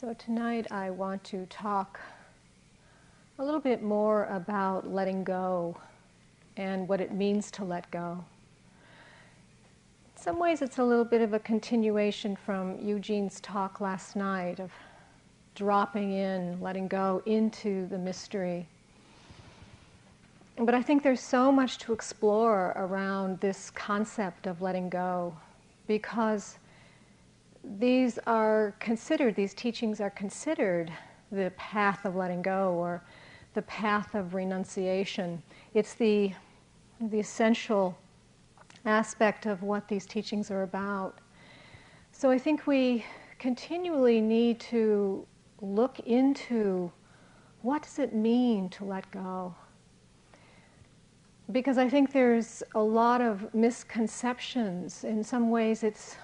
So tonight I want to talk a little bit more about letting go and what it means to let go. In some ways it's a little bit of a continuation from Eugene's talk last night of dropping in, letting go into the mystery. But I think there's so much to explore around this concept of letting go, because these teachings are considered the path of letting go or the path of renunciation. It's the essential aspect of what these teachings are about. So I think we continually need to look into what does it mean to let go? Because I think there's a lot of misconceptions. In some ways it's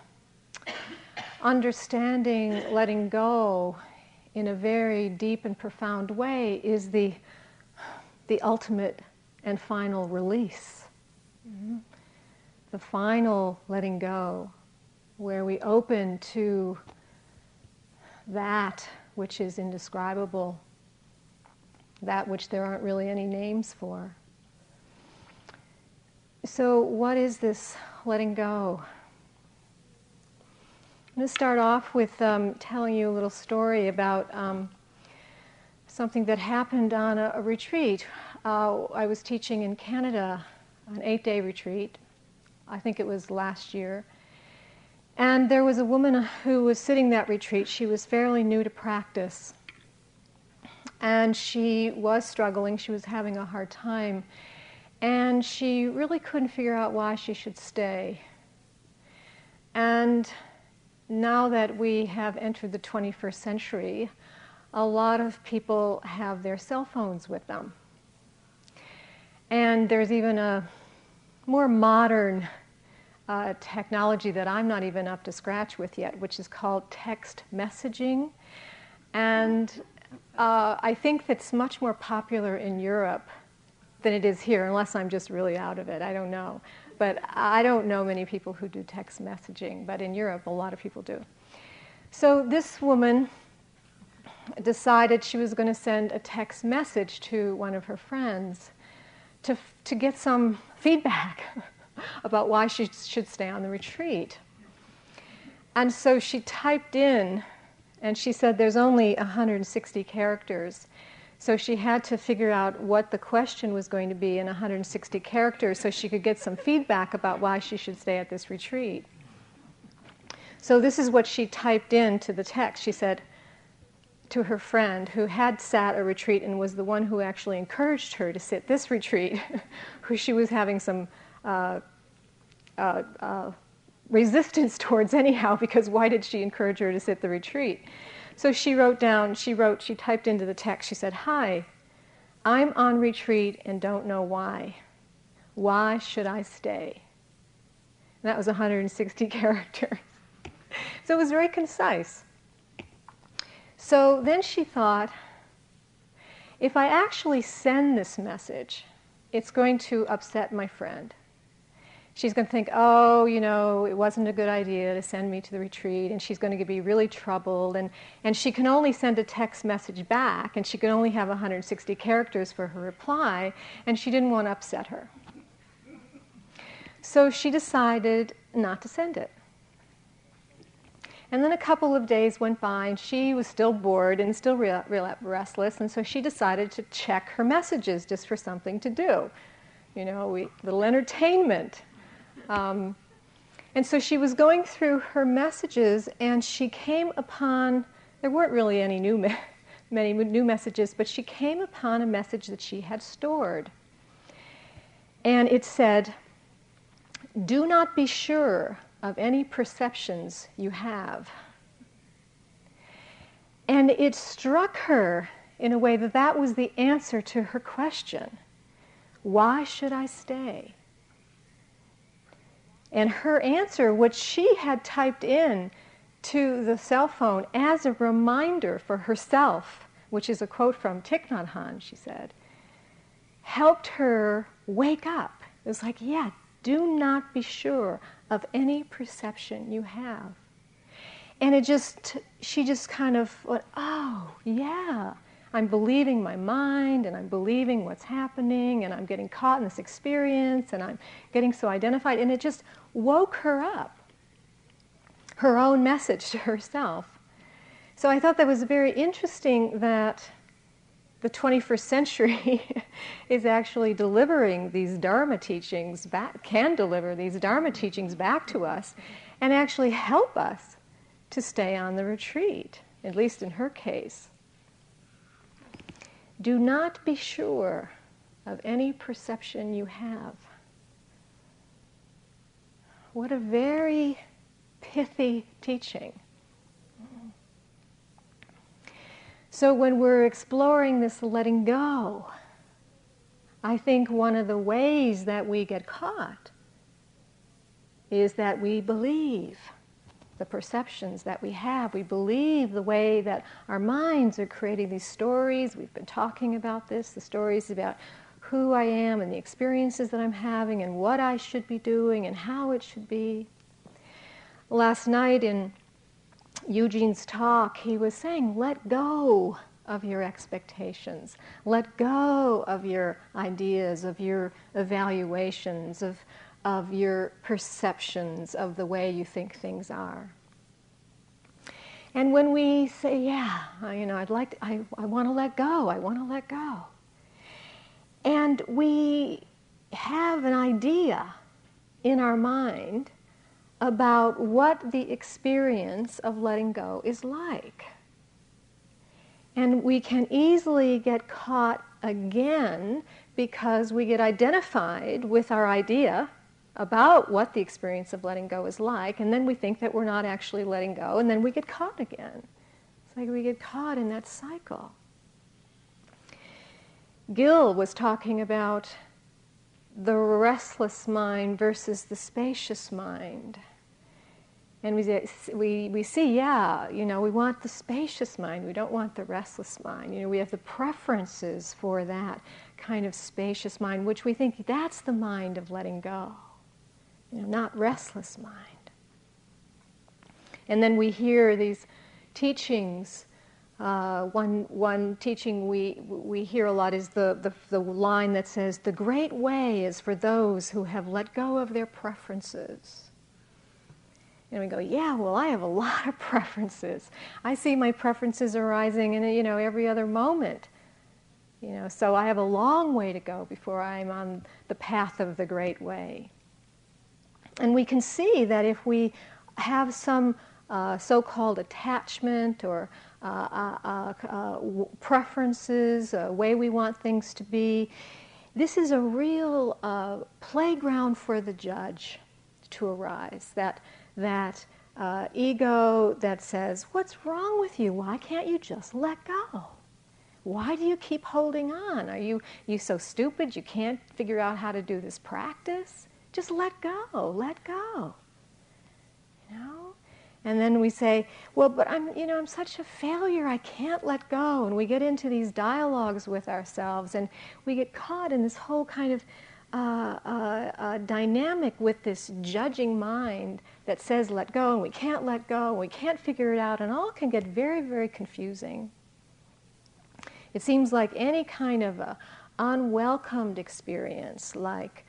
understanding letting go in a very deep and profound way is the ultimate and final release. Mm-hmm. The final letting go, where we open to that which is indescribable, that which there aren't really any names for. So what is this letting go? I'm going to start off with telling you a little story about something that happened on a retreat. I was teaching in Canada, an 8-day retreat. I think it was last year. And there was a woman who was sitting that retreat. She was fairly new to practice. And she was struggling. She was having a hard time. And she really couldn't figure out why she should stay. And now that we have entered the 21st century, a lot of people have their cell phones with them. And there's even a more modern technology that I'm not even up to scratch with yet, which is called text messaging. And I think that's much more popular in Europe than it is here, unless I'm just really out of it, I don't know. But I don't know many people who do text messaging, but in Europe a lot of people do. So this woman decided she was going to send a text message to one of her friends to get some feedback about why she should stay on the retreat. And so she typed in, and she said there's only 160 characters. So she had to figure out what the question was going to be in 160 characters so she could get some feedback about why she should stay at this retreat. So this is what she typed into the text. She said to her friend, who had sat a retreat and was the one who actually encouraged her to sit this retreat, who she was having some resistance towards anyhow, because why did she encourage her to sit the retreat? So she typed into the text, she said, "Hi, I'm on retreat and don't know why. Why should I stay?" And that was 160 characters. So it was very concise. So then she thought, if I actually send this message, it's going to upset my friend. She's going to think, oh, you know, it wasn't a good idea to send me to the retreat, and she's going to be really troubled, and she can only send a text message back, and she can only have 160 characters for her reply, and she didn't want to upset her. So she decided not to send it. And then a couple of days went by, and she was still bored and still restless, and so she decided to check her messages just for something to do. You know, little entertainment. And so she was going through her messages, and she came upon, there weren't really any many new messages, but she came upon a message that she had stored. And it said, "Do not be sure of any perceptions you have." And it struck her in a way that that was the answer to her question, why should I stay? And her answer, what she had typed in to the cell phone as a reminder for herself, which is a quote from Thich Nhat Hanh, she said, helped her wake up. It was like, yeah, do not be sure of any perception you have. And it just, she just kind of went, oh, yeah, I'm believing my mind, and I'm believing what's happening, and I'm getting caught in this experience, and I'm getting so identified. And it just woke her up, her own message to herself. So I thought that was very interesting that the 21st century is actually delivering these Dharma teachings back, can deliver these Dharma teachings back to us and actually help us to stay on the retreat, at least in her case. Do not be sure of any perception you have. What a very pithy teaching. So when we're exploring this letting go, I think one of the ways that we get caught is that we believe the perceptions that we have. We believe the way that our minds are creating these stories. We've been talking about this, the stories about who I am and the experiences that I'm having and what I should be doing and how it should be. Last night in Eugene's talk, he was saying, let go of your expectations. Let go of your ideas, of your evaluations, of your perceptions of the way you think things are. And when we say, yeah, you know, I want to let go, I want to let go. And we have an idea in our mind about what the experience of letting go is like. And we can easily get caught again because we get identified with our idea about what the experience of letting go is like, and then we think that we're not actually letting go, and then we get caught again. It's like we get caught in that cycle. Gil was talking about the restless mind versus the spacious mind. And we see, yeah, you know, we want the spacious mind. We don't want the restless mind. You know, we have the preferences for that kind of spacious mind, which we think that's the mind of letting go, you know, not restless mind. And then we hear these teachings. One teaching we hear a lot is the line that says, the great way is for those who have let go of their preferences. And we go, yeah, well, I have a lot of preferences. I see my preferences arising in, you know, every other moment. You know, so I have a long way to go before I'm on the path of the great way. And we can see that if we have some so-called attachment or preferences, way we want things to be. This is a real playground for the judge to arise, that ego that says, what's wrong with you? Why can't you just let go? Why do you keep holding on? Are you so stupid you can't figure out how to do this practice? Just let go, let go. You know? And then we say, well, but I'm such a failure, I can't let go. And we get into these dialogues with ourselves, and we get caught in this whole kind of dynamic with this judging mind that says let go, and we can't let go, and we can't figure it out, and all can get very, very confusing. It seems like any kind of a unwelcomed experience, like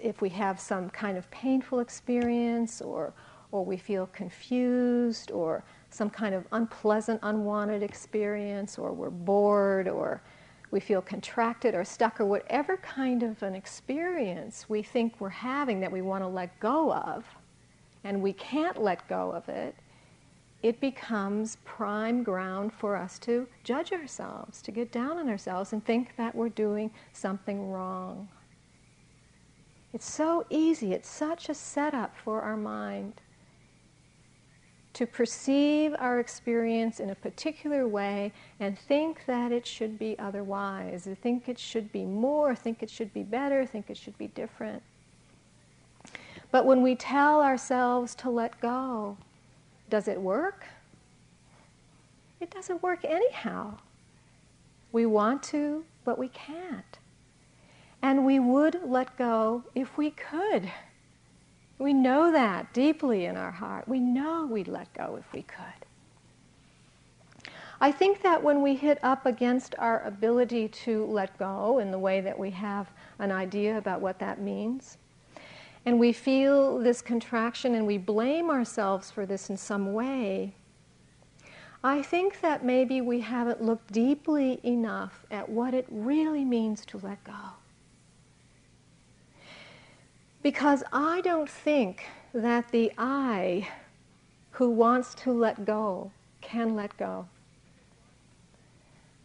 if we have some kind of painful experience, or we feel confused, or some kind of unpleasant, unwanted experience, or we're bored, or we feel contracted or stuck, or whatever kind of an experience we think we're having that we want to let go of, and we can't let go of it, it becomes prime ground for us to judge ourselves, to get down on ourselves and think that we're doing something wrong. It's so easy, it's such a setup for our mind to perceive our experience in a particular way and think that it should be otherwise, or think it should be more, think it should be better, think it should be different. But when we tell ourselves to let go, does it work? It doesn't work anyhow. We want to, but we can't. And we would let go if we could. We know that deeply in our heart. We know we'd let go if we could. I think that when we hit up against our ability to let go in the way that we have an idea about what that means, and we feel this contraction and we blame ourselves for this in some way, I think that maybe we haven't looked deeply enough at what it really means to let go. Because I don't think that the I who wants to let go can let go.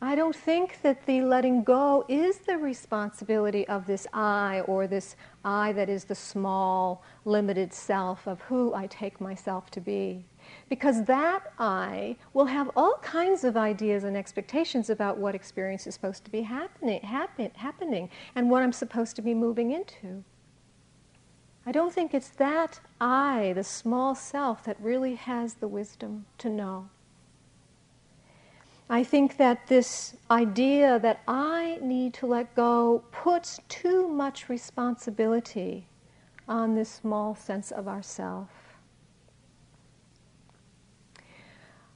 I don't think that the letting go is the responsibility of this I, or this I that is the small, limited self of who I take myself to be. Because that I will have all kinds of ideas and expectations about what experience is supposed to be happening and what I'm supposed to be moving into. I don't think it's that I, the small self, that really has the wisdom to know. I think that this idea that I need to let go puts too much responsibility on this small sense of ourself.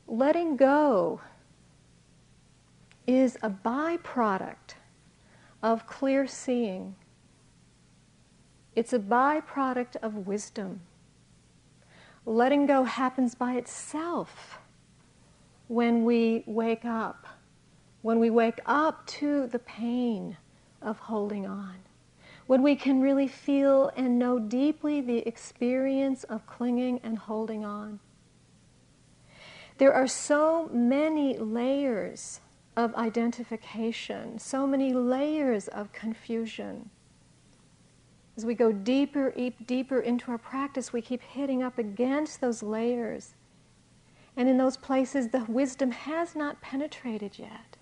Letting go is a byproduct of clear seeing. It's a byproduct of wisdom. Letting go happens by itself when we wake up, to the pain of holding on, when we can really feel and know deeply the experience of clinging and holding on. There are so many layers of identification, so many layers of confusion. As we go deeper into our practice, we keep hitting up against those layers. And in those places, the wisdom has not penetrated yet.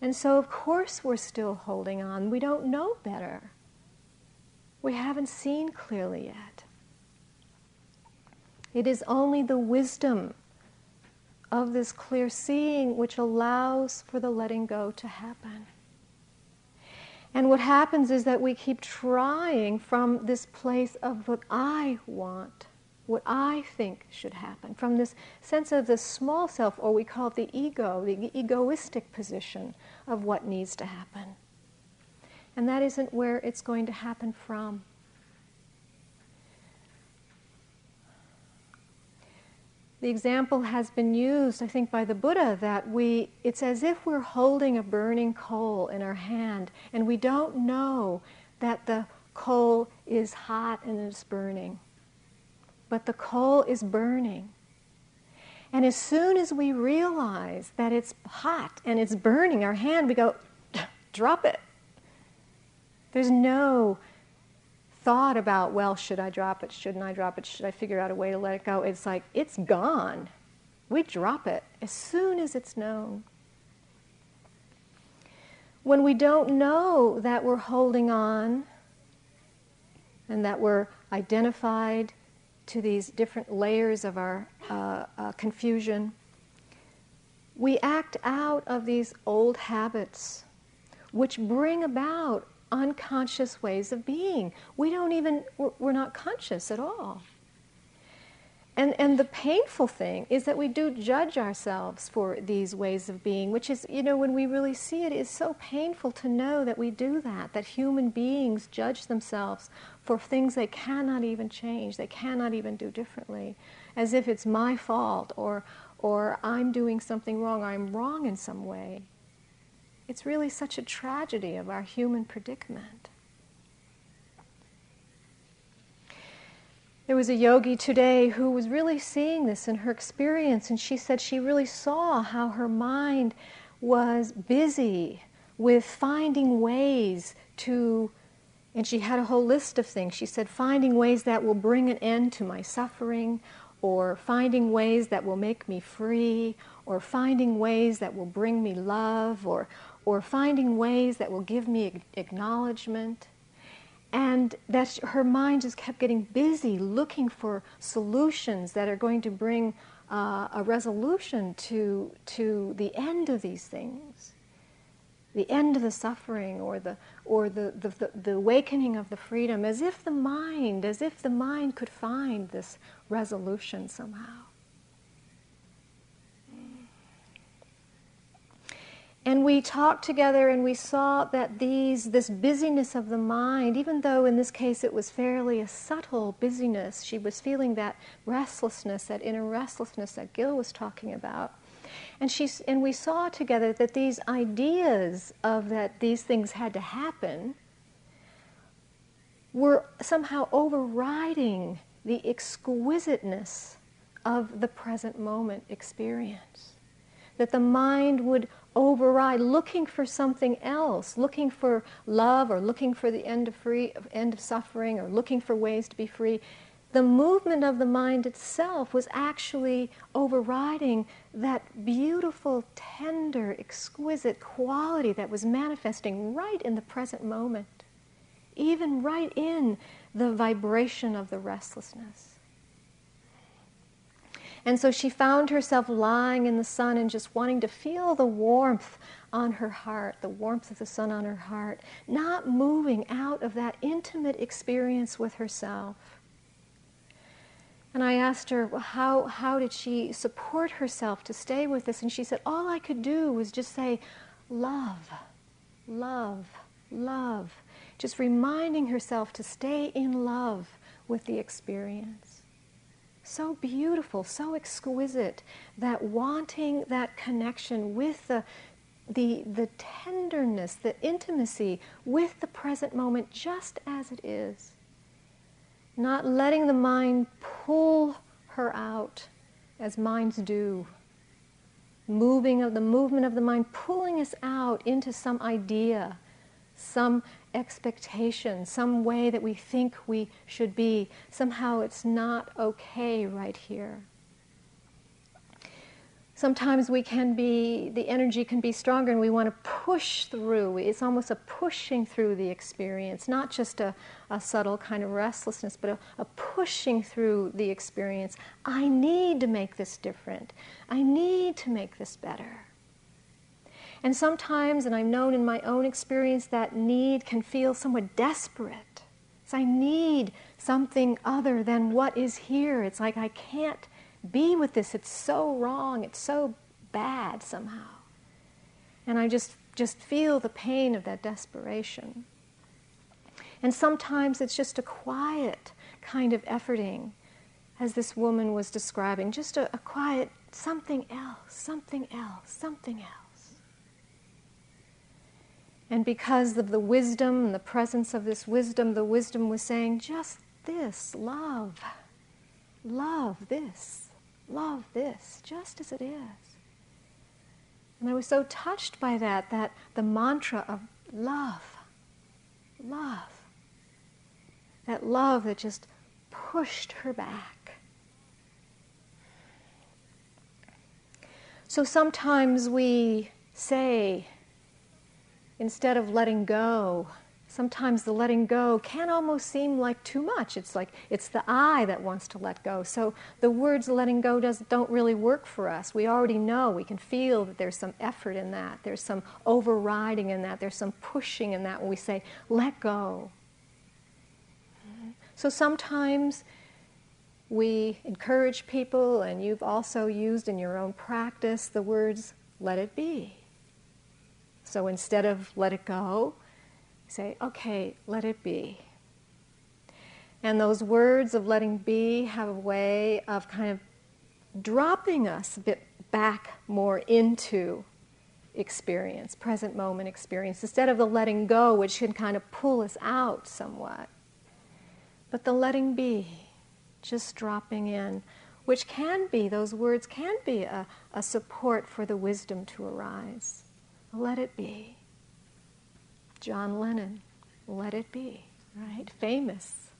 And so, of course, we're still holding on. We don't know better. We haven't seen clearly yet. It is only the wisdom of this clear seeing which allows for the letting go to happen. And what happens is that we keep trying from this place of what I want, what I think should happen, from this sense of the small self, or we call it the ego, the egoistic position of what needs to happen. And that isn't where it's going to happen from. The example has been used, I think, by the Buddha that it's as if we're holding a burning coal in our hand and we don't know that the coal is hot and it's burning. But the coal is burning. And as soon as we realize that it's hot and it's burning our hand, we go, drop it. There's no thought about, well, should I drop it, shouldn't I drop it, should I figure out a way to let it go? It's like, it's gone. We drop it as soon as it's known. When we don't know that we're holding on and that we're identified to these different layers of our confusion, we act out of these old habits which bring about unconscious ways of being. We're not conscious at all. And the painful thing is that we do judge ourselves for these ways of being, which is, when we really see it, is so painful to know that we do that human beings judge themselves for things they cannot even change, they cannot even do differently, as if it's my fault or I'm doing something wrong, or I'm wrong in some way. It's really such a tragedy of our human predicament. There was a yogi today who was really seeing this in her experience, and she said she really saw how her mind was busy with finding ways to, and she had a whole list of things. She said, finding ways that will bring an end to my suffering, or finding ways that will make me free, or finding ways that will bring me love, or finding ways that will give me acknowledgement. And that her mind just kept getting busy looking for solutions that are going to bring a resolution to the end of these things. the end of the suffering or the awakening of the freedom, as if the mind could find this resolution somehow. And we talked together and we saw that this busyness of the mind, even though in this case it was fairly a subtle busyness, she was feeling that restlessness, that inner restlessness that Gil was talking about. And we saw together that these ideas of that these things had to happen were somehow overriding the exquisiteness of the present moment experience. That the mind would override, looking for something else, looking for love or looking for the end of suffering or looking for ways to be free. The movement of the mind itself was actually overriding that beautiful, tender, exquisite quality that was manifesting right in the present moment, even right in the vibration of the restlessness. And so she found herself lying in the sun and just wanting to feel the warmth on her heart, the warmth of the sun on her heart, not moving out of that intimate experience with herself. And I asked her, well, how did she support herself to stay with this? And she said, all I could do was just say, love, love, love. Just reminding herself to stay in love with the experience. So beautiful, so exquisite, that wanting that connection with the tenderness, the intimacy with the present moment just as it is. Not letting the mind pull her out, as minds do. The movement of the mind pulling us out into some idea, some expectation, some way that we think we should be. Somehow it's not okay right here. Sometimes the energy can be stronger and we want to push through. It's almost a pushing through the experience, not just a subtle kind of restlessness, but a pushing through the experience. I need to make this different. I need to make this better. And sometimes, and I've known in my own experience, that need can feel somewhat desperate. It's I need something other than what is here. It's like I can't be with this. It's so wrong. It's so bad somehow. And I just feel the pain of that desperation. And sometimes it's just a quiet kind of efforting, as this woman was describing, just a quiet something else, something else, something else. And because of the wisdom, the presence of this wisdom, the wisdom was saying, just this, love. Love this, just as it is. And I was so touched by that the mantra of love that just pushed her back. So sometimes we say, instead of letting go, sometimes the letting go can almost seem like too much. It's like it's the I that wants to let go. So the words letting go don't really work for us. We already know, we can feel that there's some effort in that. There's some overriding in that. There's some pushing in that when we say, let go. So sometimes we encourage people, and you've also used in your own practice the words, let it be. So instead of let it go, say, okay, let it be. And those words of letting be have a way of kind of dropping us a bit back more into experience, present moment experience, instead of the letting go, which can kind of pull us out somewhat. But the letting be, just dropping in, which can be, those words can be a support for the wisdom to arise. Let it be. John Lennon, let it be, right? Famous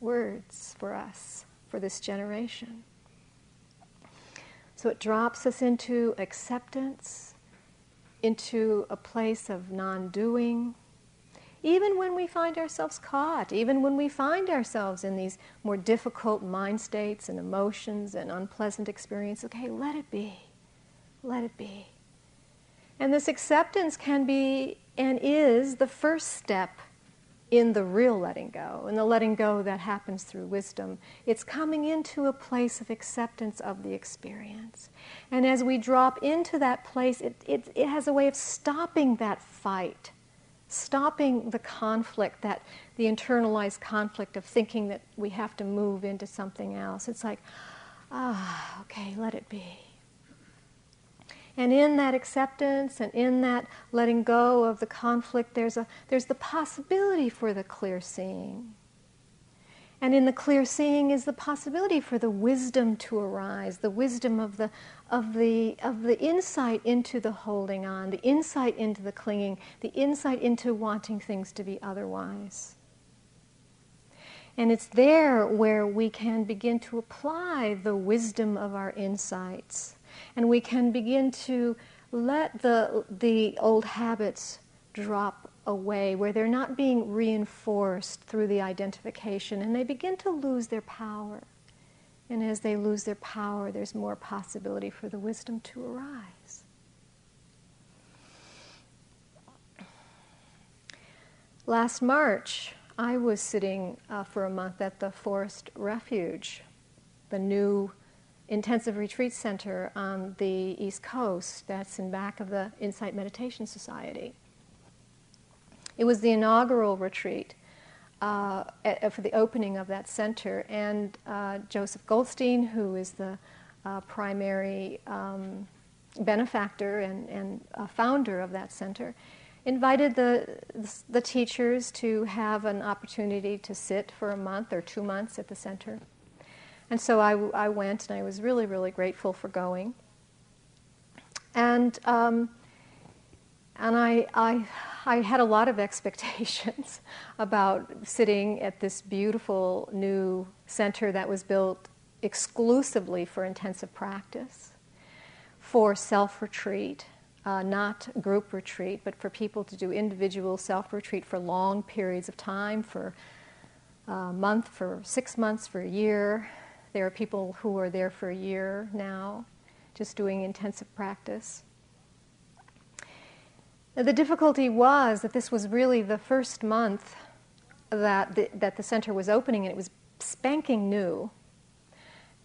words for us, for this generation. So it drops us into acceptance, into a place of non-doing. Even when we find ourselves caught, even when we find ourselves in these more difficult mind states and emotions and unpleasant experiences, okay, let it be. Let it be. And this acceptance can be and is the first step in the real letting go, in the letting go that happens through wisdom. It's coming into a place of acceptance of the experience. And as we drop into that place, it has a way of stopping that fight, stopping the conflict, that the internalized conflict of thinking that we have to move into something else. It's like, ah, okay, let it be. And in that acceptance and in that letting go of the conflict, there's the possibility for the clear seeing. And in the clear seeing is the possibility for the wisdom to arise, the wisdom of the insight into the holding on, the insight into the clinging, the insight into wanting things to be otherwise. And it's there where we can begin to apply the wisdom of our insights. And we can begin to let the old habits drop away, where they're not being reinforced through the identification, and they begin to lose their power. And as they lose their power, there's more possibility for the wisdom to arise. Last March, I was sitting for a month at the Forest Refuge, the new intensive retreat center on the East Coast that's in back of the Insight Meditation Society. It was the inaugural retreat for the opening of that center, and Joseph Goldstein, who is the primary benefactor and founder of that center, invited the teachers to have an opportunity to sit for a month or 2 months at the center. And so I went, and I was really, really grateful for going. And I had a lot of expectations about sitting at this beautiful new center that was built exclusively for intensive practice, for self-retreat, not group retreat, but for people to do individual self-retreat for long periods of time, for a month, for 6 months, for a year. There are people who are there for a year now, just doing intensive practice. The difficulty was that this was really the first month that the center was opening, and it was spanking new.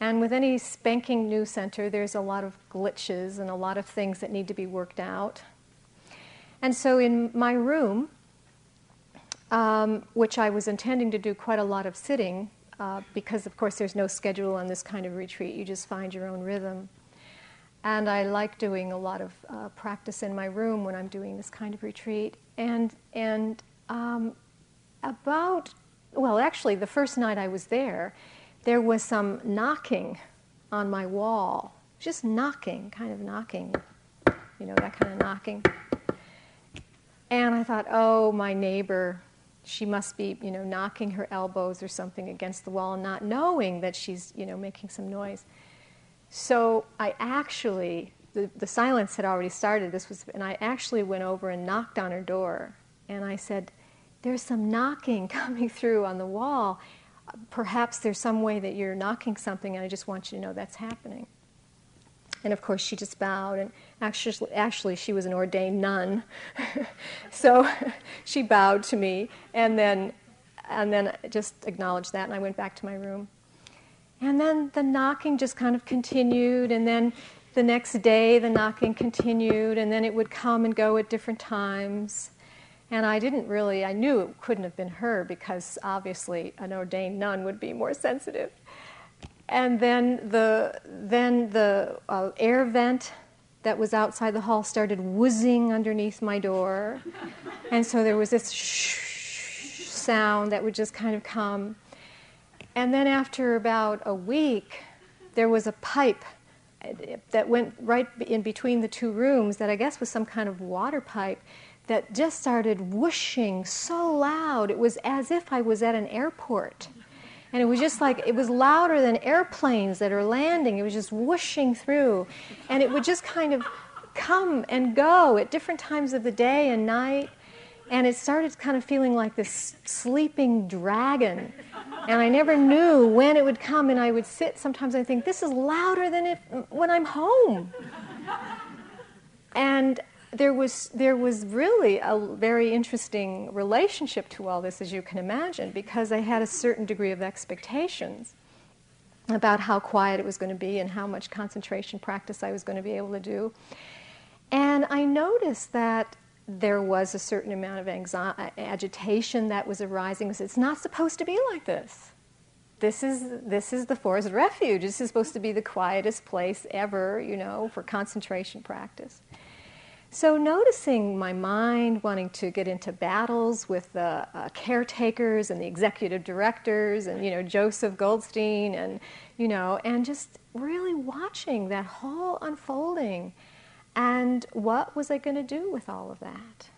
And with any spanking new center, there's a lot of glitches and a lot of things that need to be worked out. And so in my room, which I was intending to do quite a lot of sitting, because, of course, there's no schedule on this kind of retreat. You just find your own rhythm. And I like doing a lot of practice in my room when I'm doing this kind of retreat. Actually, the first night I was there was some knocking on my wall. Just knocking, kind of knocking, you know, that kind of knocking. And I thought, oh, my neighbor, she must be, you know, knocking her elbows or something against the wall, not knowing that she's, you know, making some noise. So I actually, the silence had already started. And I actually went over and knocked on her door, and I said, "There's some knocking coming through on the wall. Perhaps there's some way that you're knocking something, and I just want you to know that's happening." And of course, she just bowed, and actually she was an ordained nun, so she bowed to me, and then just acknowledged that, and I went back to my room. And then the knocking just kind of continued, and then the next day the knocking continued, and then it would come and go at different times. And I knew it couldn't have been her, because obviously an ordained nun would be more sensitive. And then the air vent that was outside the hall started whizzing underneath my door. And so there was this shh sound that would just kind of come. And then after about a week, there was a pipe that went right in between the two rooms that I guess was some kind of water pipe that just started whooshing so loud. It was as if I was at an airport. And it was just like, it was louder than airplanes that are landing. It was just whooshing through. And it would just kind of come and go at different times of the day and night. And it started kind of feeling like this sleeping dragon. And I never knew when it would come, and I would sit. Sometimes I think, this is louder than when I'm home. And there was really a very interesting relationship to all this, as you can imagine, because I had a certain degree of expectations about how quiet it was going to be and how much concentration practice I was going to be able to do. And I noticed that there was a certain amount of agitation that was arising. It's not supposed to be like this. This is the Forest Refuge. This is supposed to be the quietest place ever, you know, for concentration practice. So noticing my mind wanting to get into battles with the caretakers and the executive directors and, you know, Joseph Goldstein and, you know, and just really watching that whole unfolding and what was I going to do with all of that?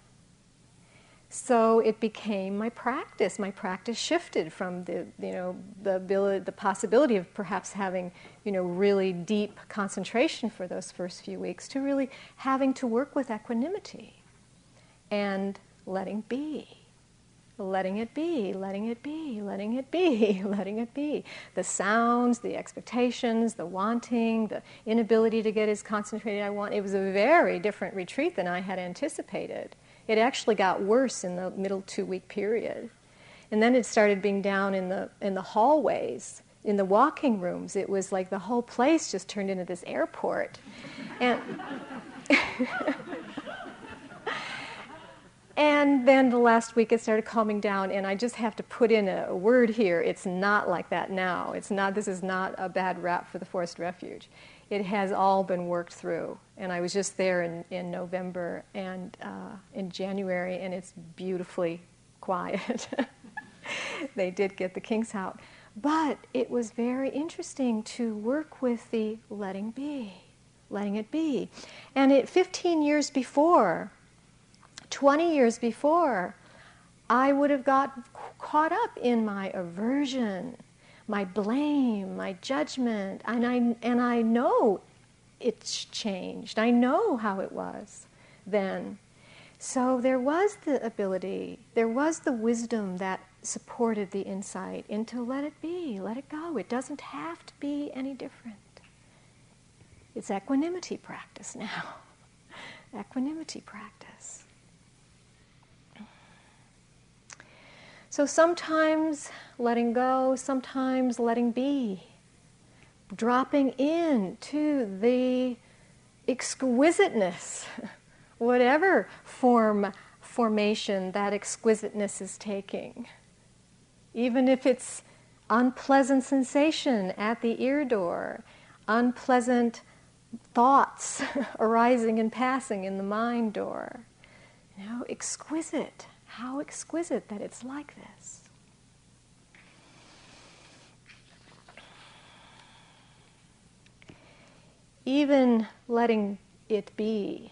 So it became my practice. My practice shifted from the possibility of perhaps having, you know, really deep concentration for those first few weeks to really having to work with equanimity and letting be, letting it be, letting it be, letting it be, letting it be. The sounds, the expectations, the wanting, the inability to get as concentrated as I want. It was a very different retreat than I had anticipated. It actually got worse in the middle 2-week period. And then it started being down in the hallways, in the walking rooms. It was like the whole place just turned into this airport. And, and then the last week it started calming down, and I just have to put in a word here. It's not like that now. This is not a bad rap for the Forest Refuge. It has all been worked through. And I was just there in November and in January, and it's beautifully quiet. They did get the kinks out. But it was very interesting to work with the letting be, letting it be. And 15 years before, 20 years before, I would have got caught up in my aversion, my blame, my judgment, and I know it's changed. I know how it was then. So there was the ability, there was the wisdom that supported the insight into let it be, let it go. It doesn't have to be any different. It's equanimity practice now. Equanimity practice. So sometimes letting go, sometimes letting be. Dropping in to the exquisiteness, whatever formation that exquisiteness is taking. Even if it's unpleasant sensation at the ear door, unpleasant thoughts arising and passing in the mind door. You know, exquisite, how exquisite that it's like this. Even letting it be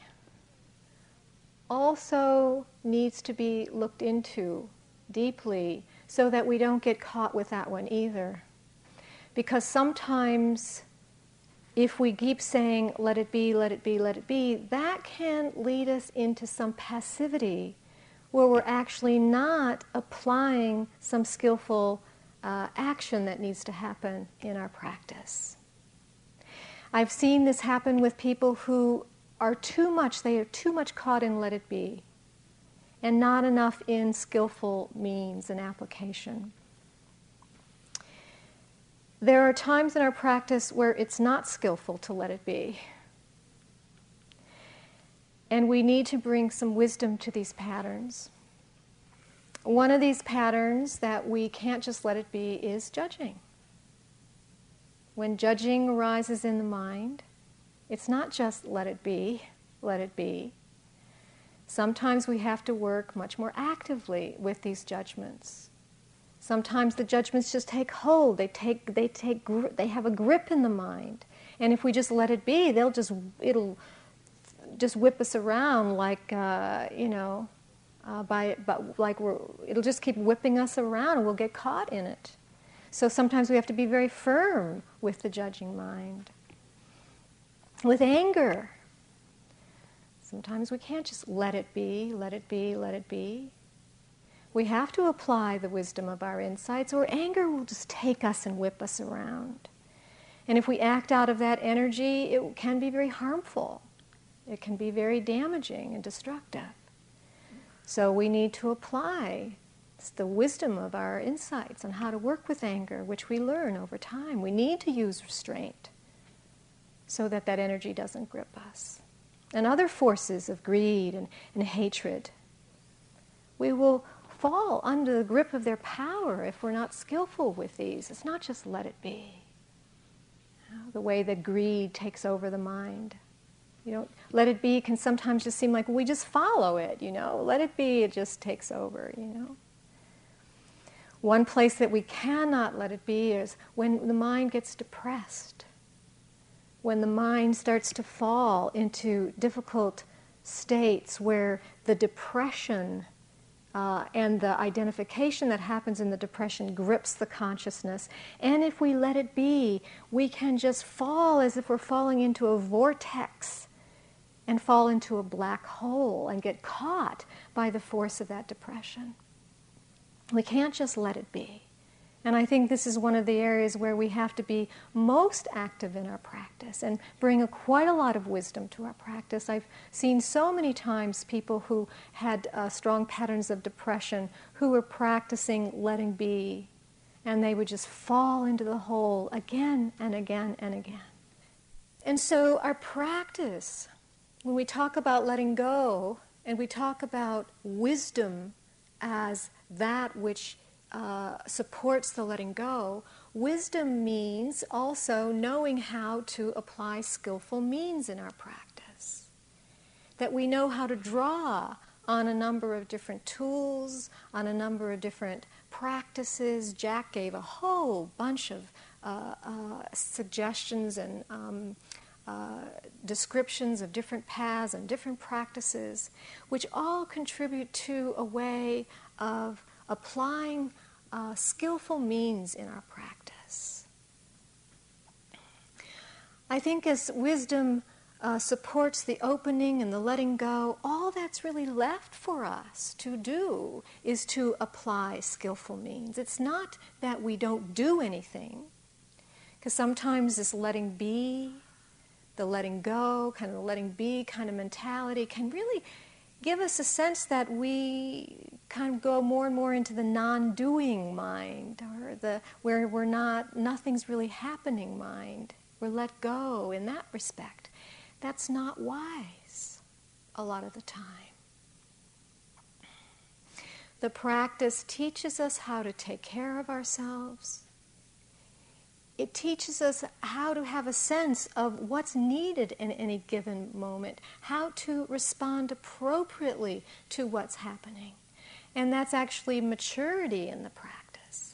also needs to be looked into deeply so that we don't get caught with that one either. Because sometimes if we keep saying, let it be, let it be, let it be, that can lead us into some passivity where we're actually not applying some skillful action that needs to happen in our practice. I've seen this happen with people who are too much, they are too much caught in let it be and not enough in skillful means and application. There are times in our practice where it's not skillful to let it be. And we need to bring some wisdom to these patterns. One of these patterns that we can't just let it be is judging. When judging arises in the mind, it's not just let it be, let it be. Sometimes we have to work much more actively with these judgments. Sometimes the judgments just take hold, they have a grip in the mind. And if we just let it be, it'll just whip us around like, it'll just keep whipping us around and we'll get caught in it. So sometimes we have to be very firm with the judging mind. With anger, sometimes we can't just let it be, let it be, let it be. We have to apply the wisdom of our insights or anger will just take us and whip us around. And if we act out of that energy, it can be very harmful. It can be very damaging and destructive. So we need to apply the wisdom of our insights on how to work with anger, which we learn over time. We need to use restraint so that that energy doesn't grip us. And other forces of greed and hatred, we will fall under the grip of their power if we're not skillful with these. It's not just let it be. You know, the way that greed takes over the mind. You know, let it be can sometimes just seem like we just follow it, you know. Let it be, it just takes over, you know. One place that we cannot let it be is when the mind gets depressed, when the mind starts to fall into difficult states where the depression and the identification that happens in the depression grips the consciousness. And if we let it be, we can just fall as if we're falling into a vortex and fall into a black hole and get caught by the force of that depression. We can't just let it be. And I think this is one of the areas where we have to be most active in our practice and bring quite a lot of wisdom to our practice. I've seen so many times people who had strong patterns of depression who were practicing letting be, and they would just fall into the hole again and again and again. And so our practice, when we talk about letting go and we talk about wisdom as that which supports the letting go, wisdom means also knowing how to apply skillful means in our practice. That we know how to draw on a number of different tools, on a number of different practices. Jack gave a whole bunch of suggestions and descriptions of different paths and different practices, which all contribute to a way of applying skillful means in our practice. I think as wisdom supports the opening and the letting go, all that's really left for us to do is to apply skillful means. It's not that we don't do anything, because sometimes this letting be, the letting go, kind of the letting be kind of mentality can really give us a sense that we kind of go more and more into the non-doing mind, or the where we're not, nothing's really happening mind. We're let go in that respect. That's not wise a lot of the time. The practice teaches us how to take care of ourselves. It teaches us how to have a sense of what's needed in any given moment, how to respond appropriately to what's happening. And that's actually maturity in the practice.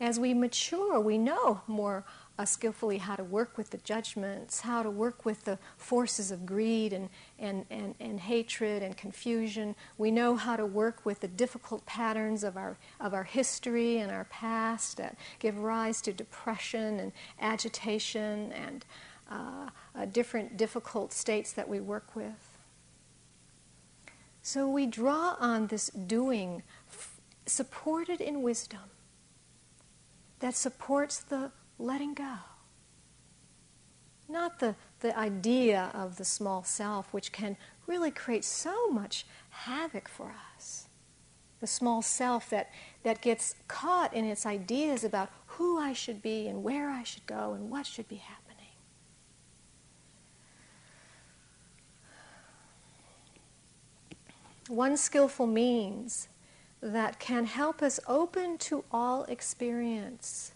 As we mature, we know more skillfully how to work with the judgments, how to work with the forces of greed and hatred and confusion. We know how to work with the difficult patterns of our history and our past that give rise to depression and agitation and different difficult states that we work with. So we draw on this doing supported in wisdom that supports the letting go. Not the idea of the small self, which can really create so much havoc for us. The small self that gets caught in its ideas about who I should be and where I should go and what should be happening. One skillful means that can help us open to all experience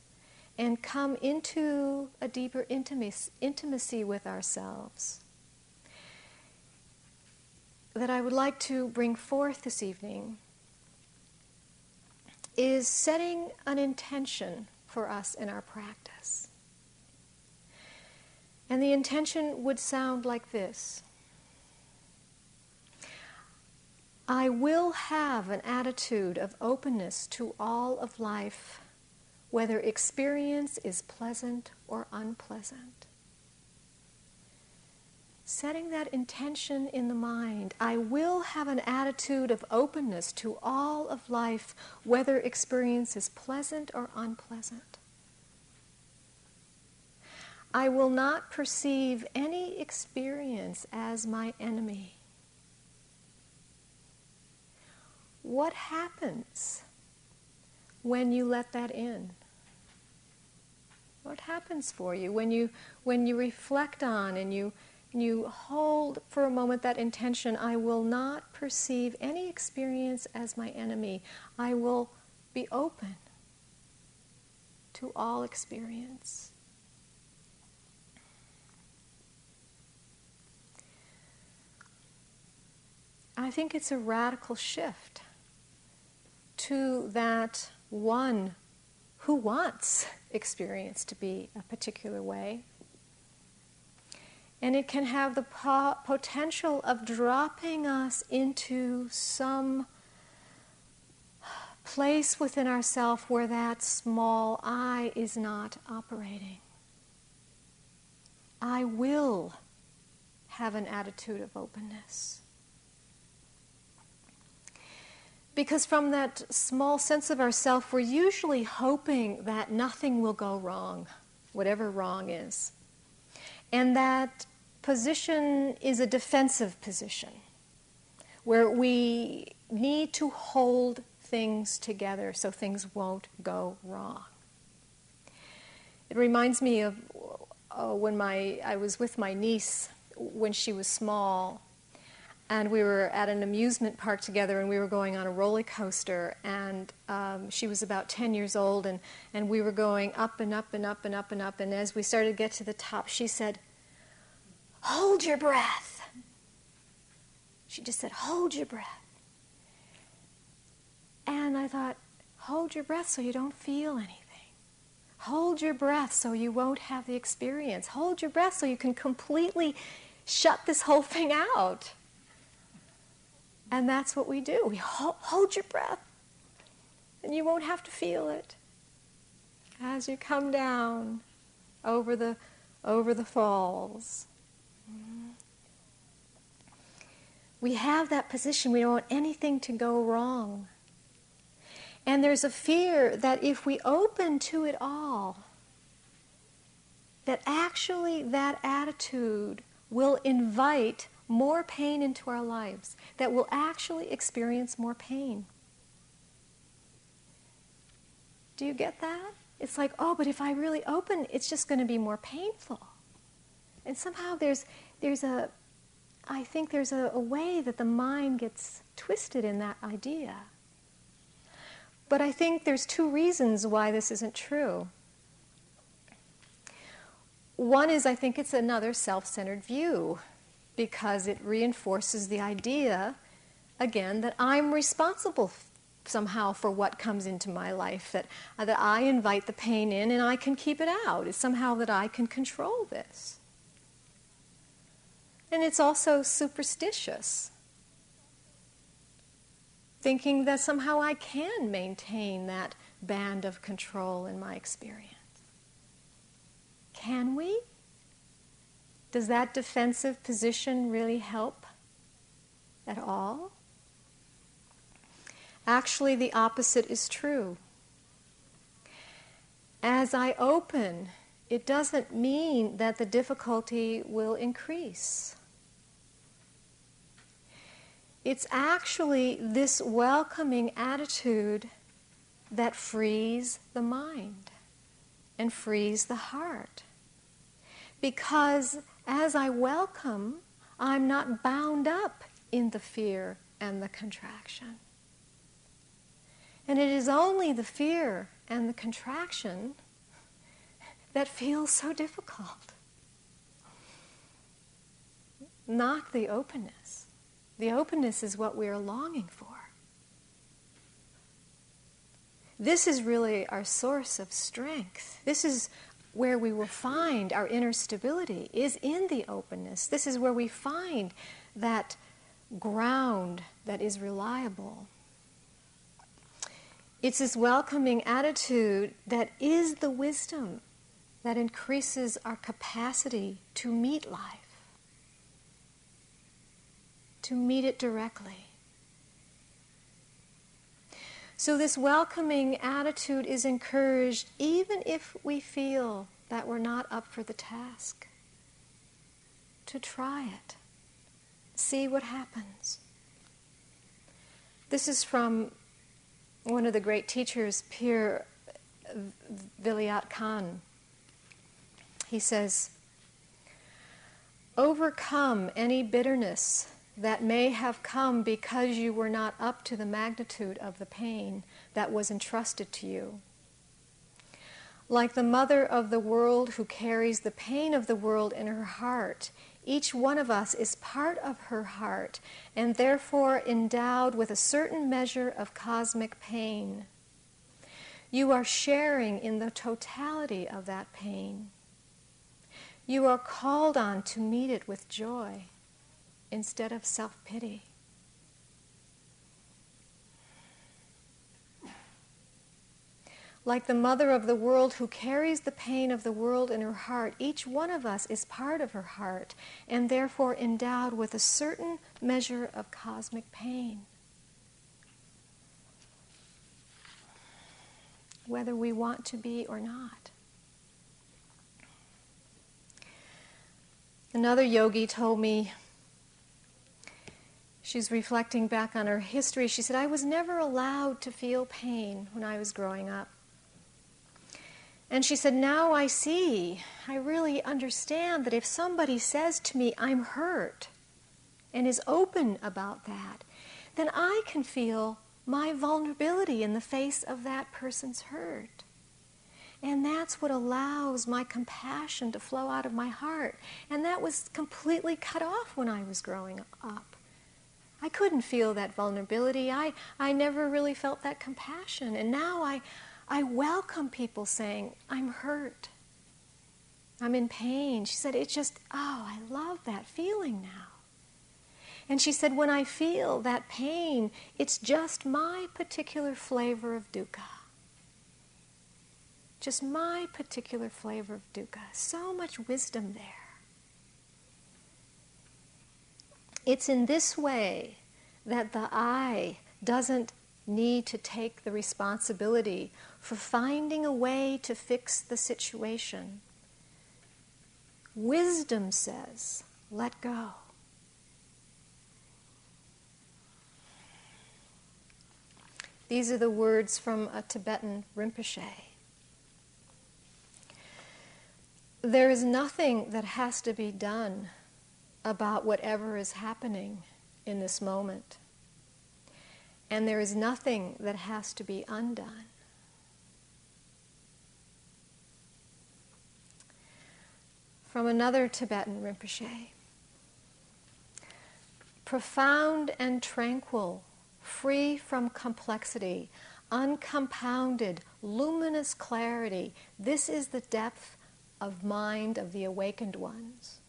and come into a deeper intimacy with ourselves that I would like to bring forth this evening is setting an intention for us in our practice. And the intention would sound like this: I will have an attitude of openness to all of life, whether experience is pleasant or unpleasant. Setting that intention in the mind, I will have an attitude of openness to all of life, whether experience is pleasant or unpleasant. I will not perceive any experience as my enemy. What happens when you let that in? What happens for you when you reflect on and you hold for a moment that intention, I will not perceive any experience as my enemy. I will be open to all experience. I think it's a radical shift to that one who wants experience to be a particular way. And it can have the potential of dropping us into some place within ourselves where that small I is not operating. I will have an attitude of openness. Because from that small sense of ourself, we're usually hoping that nothing will go wrong, whatever wrong is. And that position is a defensive position where we need to hold things together so things won't go wrong. It reminds me of when I was with my niece when she was small, and we were at an amusement park together, and we were going on a roller coaster, and she was about 10 years old, and we were going up and up and up and up and up, and as we started to get to the top, she said, "Hold your breath." She just said, "Hold your breath." And I thought, hold your breath so you don't feel anything. Hold your breath so you won't have the experience. Hold your breath so you can completely shut this whole thing out. And that's what we do. We hold your breath, and you won't have to feel it. As you come down over the falls, we have that position. We don't want anything to go wrong. And there's a fear that if we open to it all, that actually that attitude will invite more pain into our lives, that we'll actually experience more pain. Do you get that? It's like, oh, but if I really open, it's just going to be more painful. And somehow there's a way that the mind gets twisted in that idea. But I think there's two reasons why this isn't true. One is I think it's another self-centered view, because it reinforces the idea, again, that I'm responsible somehow for what comes into my life, that I invite the pain in and I can keep it out. It's somehow that I can control this. And it's also superstitious, thinking that somehow I can maintain that band of control in my experience. Can we? Does that defensive position really help at all? Actually, the opposite is true. As I open, it doesn't mean that the difficulty will increase. It's actually this welcoming attitude that frees the mind and frees the heart. Because as I welcome, I'm not bound up in the fear and the contraction. And it is only the fear and the contraction that feels so difficult, not the openness. The openness is what we are longing for. This is really our source of strength. This is where we will find our inner stability, is in the openness. This is where we find that ground that is reliable. It's this welcoming attitude that is the wisdom that increases our capacity to meet life, to meet it directly. So this welcoming attitude is encouraged even if we feel that we're not up for the task, to try it, see what happens. This is from one of the great teachers, Pir Vilayat Khan. He says, "Overcome any bitterness that may have come because you were not up to the magnitude of the pain that was entrusted to you. Like the mother of the world who carries the pain of the world in her heart, each one of us is part of her heart and therefore endowed with a certain measure of cosmic pain. You are sharing in the totality of that pain. You are called on to meet it with joy instead of self-pity." Like the mother of the world who carries the pain of the world in her heart, each one of us is part of her heart and therefore endowed with a certain measure of cosmic pain. Whether we want to be or not. Another yogi told me, she's reflecting back on her history, she said, "I was never allowed to feel pain when I was growing up." And she said, "Now I see, I really understand that if somebody says to me, 'I'm hurt,' and is open about that, then I can feel my vulnerability in the face of that person's hurt. And that's what allows my compassion to flow out of my heart. And that was completely cut off when I was growing up. I couldn't feel that vulnerability. I never really felt that compassion. And now I welcome people saying, 'I'm hurt. I'm in pain.'" She said, "It's just, oh, I love that feeling now." And she said, "When I feel that pain, it's just my particular flavor of dukkha. Just my particular flavor of dukkha." So much wisdom there. It's in this way that the I doesn't need to take the responsibility for finding a way to fix the situation. Wisdom says, let go. These are the words from a Tibetan Rinpoche. There is nothing that has to be done about whatever is happening in this moment. And there is nothing that has to be undone. From another Tibetan Rinpoche, "Profound and tranquil, free from complexity, uncompounded, luminous clarity, this is the depth of mind of the awakened ones.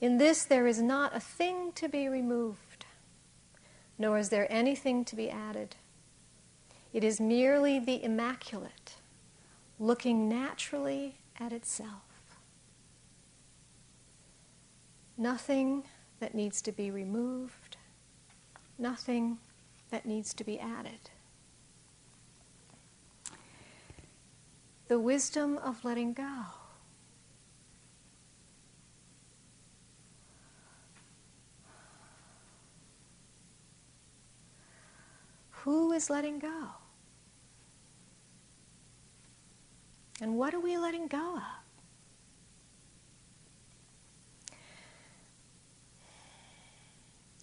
In this there is not a thing to be removed, nor is there anything to be added. It is merely the immaculate, looking naturally at itself. Nothing that needs to be removed, nothing that needs to be added." The wisdom of letting go. Who is letting go? And what are we letting go of?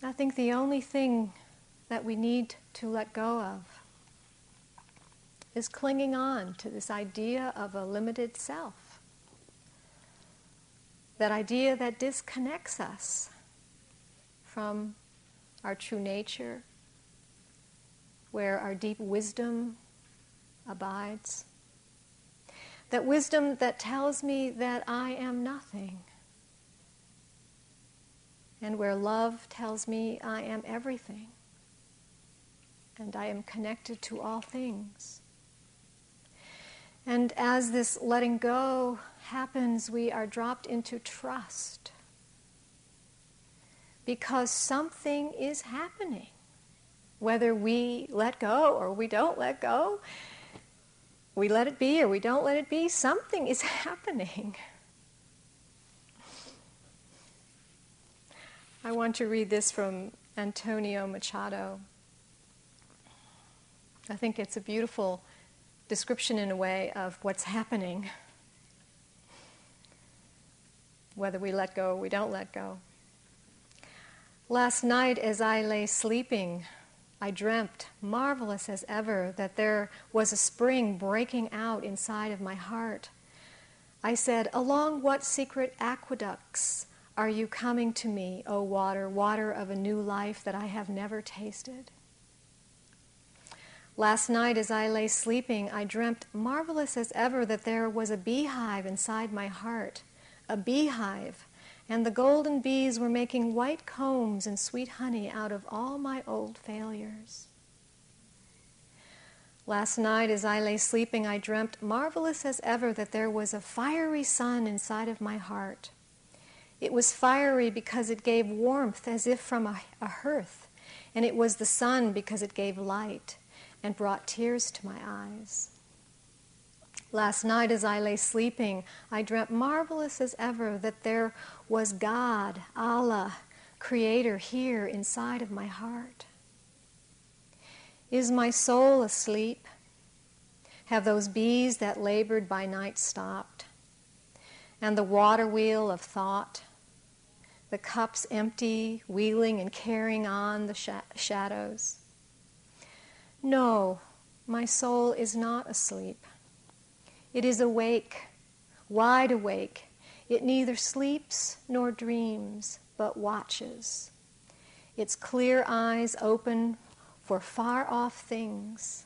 I think the only thing that we need to let go of is clinging on to this idea of a limited self. That idea that disconnects us from our true nature, where our deep wisdom abides. That wisdom that tells me that I am nothing, and where love tells me I am everything, and I am connected to all things. And as this letting go happens, we are dropped into trust, because something is happening. Whether we let go or we don't let go, we let it be or we don't let it be, something is happening. I want to read this from Antonio Machado. I think it's a beautiful description in a way of what's happening, whether we let go or we don't let go. Last night as I lay sleeping, I dreamt, marvelous as ever, that there was a spring breaking out inside of my heart. I said, along what secret aqueducts are you coming to me, O water, water of a new life that I have never tasted? Last night as I lay sleeping, I dreamt, marvelous as ever, that there was a beehive inside my heart, a beehive, and the golden bees were making white combs and sweet honey out of all my old failures. Last night as I lay sleeping, I dreamt, marvelous as ever, that there was a fiery sun inside of my heart. It was fiery because it gave warmth as if from a hearth, and it was the sun because it gave light and brought tears to my eyes. Last night as I lay sleeping, I dreamt, marvelous as ever, that there was God, Allah, Creator, here inside of my heart. Is my soul asleep? Have those bees that labored by night stopped? And the water wheel of thought, the cups empty, wheeling and carrying on the shadows? No, my soul is not asleep. It is awake, wide awake. It neither sleeps nor dreams, but watches. Its clear eyes open for far-off things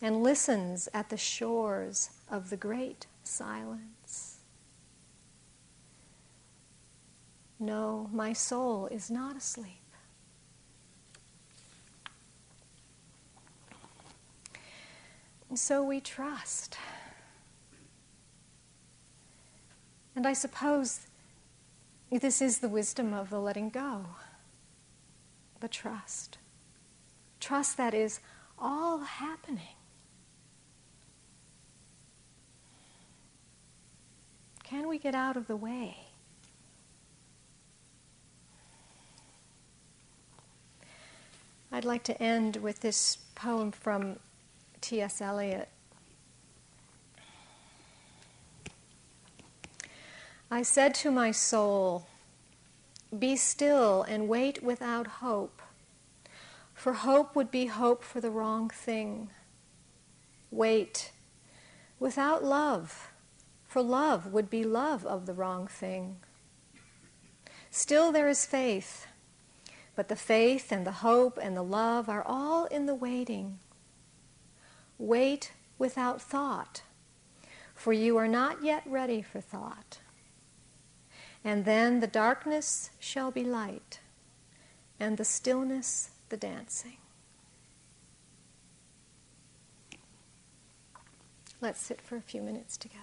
and listens at the shores of the great silence. No, my soul is not asleep. And so we trust. And I suppose this is the wisdom of the letting go, the trust. Trust that is all happening. Can we get out of the way? I'd like to end with this poem from T.S. Eliot. I said to my soul, be still and wait without hope, for hope would be hope for the wrong thing. Wait without love, for love would be love of the wrong thing. Still there is faith, but the faith and the hope and the love are all in the waiting. Wait without thought, for you are not yet ready for thought. And then the darkness shall be light, and the stillness the dancing. Let's sit for a few minutes together.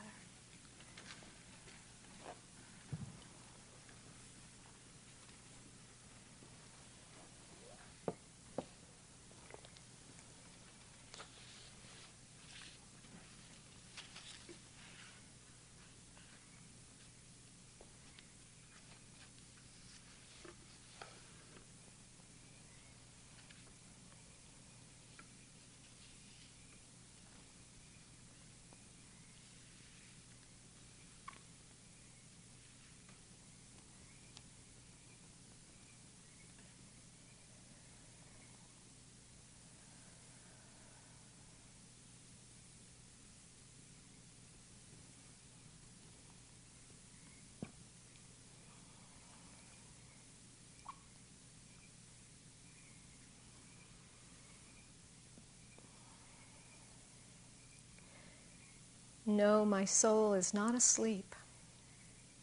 No, my soul is not asleep.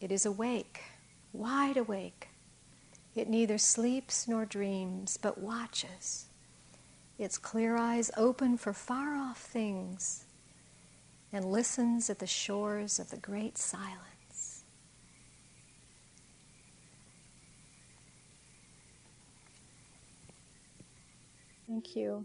It is awake, wide awake. It neither sleeps nor dreams, but watches. Its clear eyes open for far-off things and listens at the shores of the great silence. Thank you.